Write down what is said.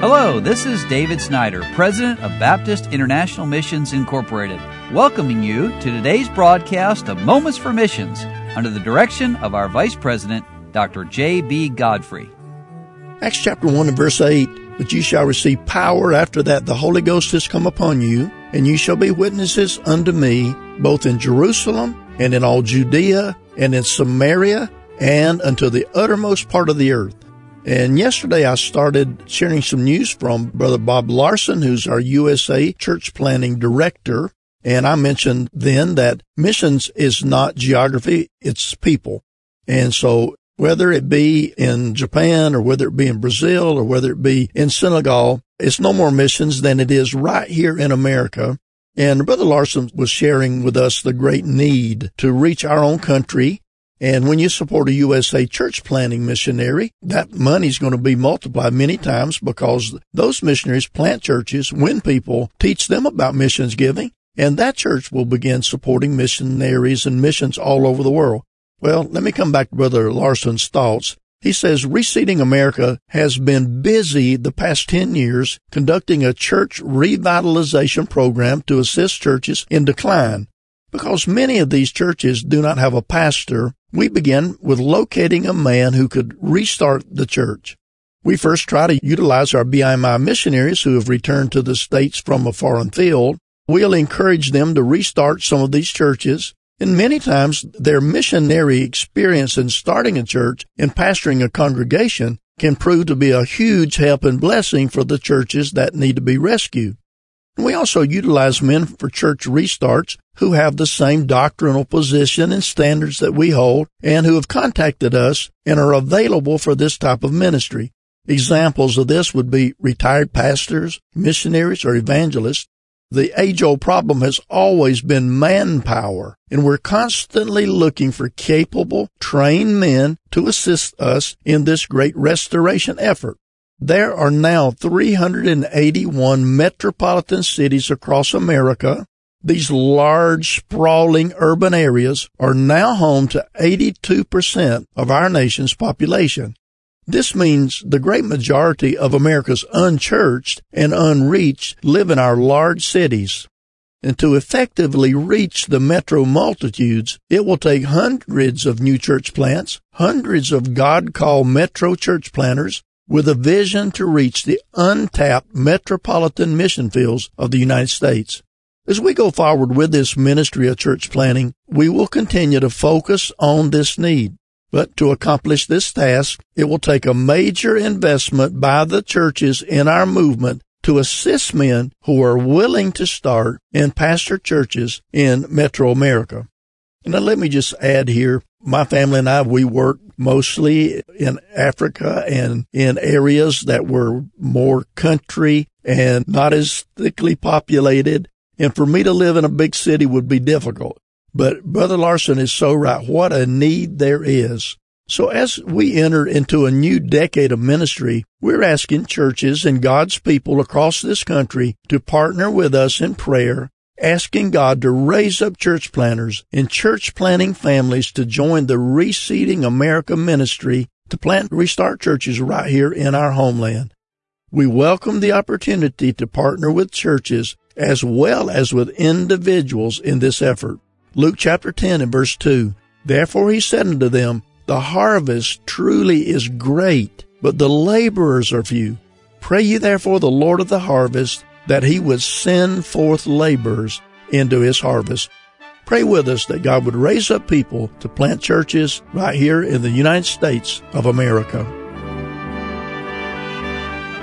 Hello, this is David Snyder, President of Baptist International Missions Incorporated, welcoming you to today's broadcast of Moments for Missions under the direction of our Vice President, Dr. J.B. Godfrey. Acts chapter 1 and verse 8, "But you shall receive power after that the Holy Ghost has come upon you, and you shall be witnesses unto me, both in Jerusalem and in all Judea and in Samaria and unto the uttermost part of the earth." And yesterday I started sharing some news from Brother Bob Larson, who's our USA Church Planning Director. And I mentioned then that missions is not geography, it's people. And so whether it be in Japan or whether it be in Brazil or whether it be in Senegal, it's no more missions than it is right here in America. And Brother Larson was sharing with us the great need to reach our own country. And when you support a USA church planting missionary, that money's going to be multiplied many times because those missionaries plant churches, win people, teach them about missions giving, and that church will begin supporting missionaries and missions all over the world. Well, let me come back to Brother Larson's thoughts. He says, Reseeding America has been busy the past 10 years conducting a church revitalization program to assist churches in decline. Because many of these churches do not have a pastor, we began with locating a man who could restart the church. We first try to utilize our BIMI missionaries who have returned to the States from a foreign field. We'll encourage them to restart some of these churches, and many times their missionary experience in starting a church and pastoring a congregation can prove to be a huge help and blessing for the churches that need to be rescued. We also utilize men for church restarts who have the same doctrinal position and standards that we hold and who have contacted us and are available for this type of ministry. Examples of this would be retired pastors, missionaries, or evangelists. The age-old problem has always been manpower, and we're constantly looking for capable, trained men to assist us in this great restoration effort. There are now 381 metropolitan cities across America. These large, sprawling urban areas are now home to 82% of our nation's population. This means the great majority of America's unchurched and unreached live in our large cities. And to effectively reach the metro multitudes, it will take hundreds of new church plants, hundreds of God-called metro church planters, with a vision to reach the untapped metropolitan mission fields of the United States. As we go forward with this ministry of church planting, we will continue to focus on this need. But to accomplish this task, it will take a major investment by the churches in our movement to assist men who are willing to start and pastor churches in Metro America. And now let me just add here, my family and I, we work mostly in Africa and in areas that were more country and not as thickly populated. And for me to live in a big city would be difficult. But Brother Larson is so right. What a need there is. So as we enter into a new decade of ministry, we're asking churches and God's people across this country to partner with us in prayer, asking God to raise up church planters and church planting families to join the Reseeding America ministry to plant and restart churches right here in our homeland. We welcome the opportunity to partner with churches as well as with individuals in this effort. Luke chapter 10 and verse 2, "Therefore he said unto them, The harvest truly is great, but the laborers are few. Pray ye therefore the Lord of the harvest, that he would send forth laborers into his harvest." Pray with us that God would raise up people to plant churches right here in the United States of America.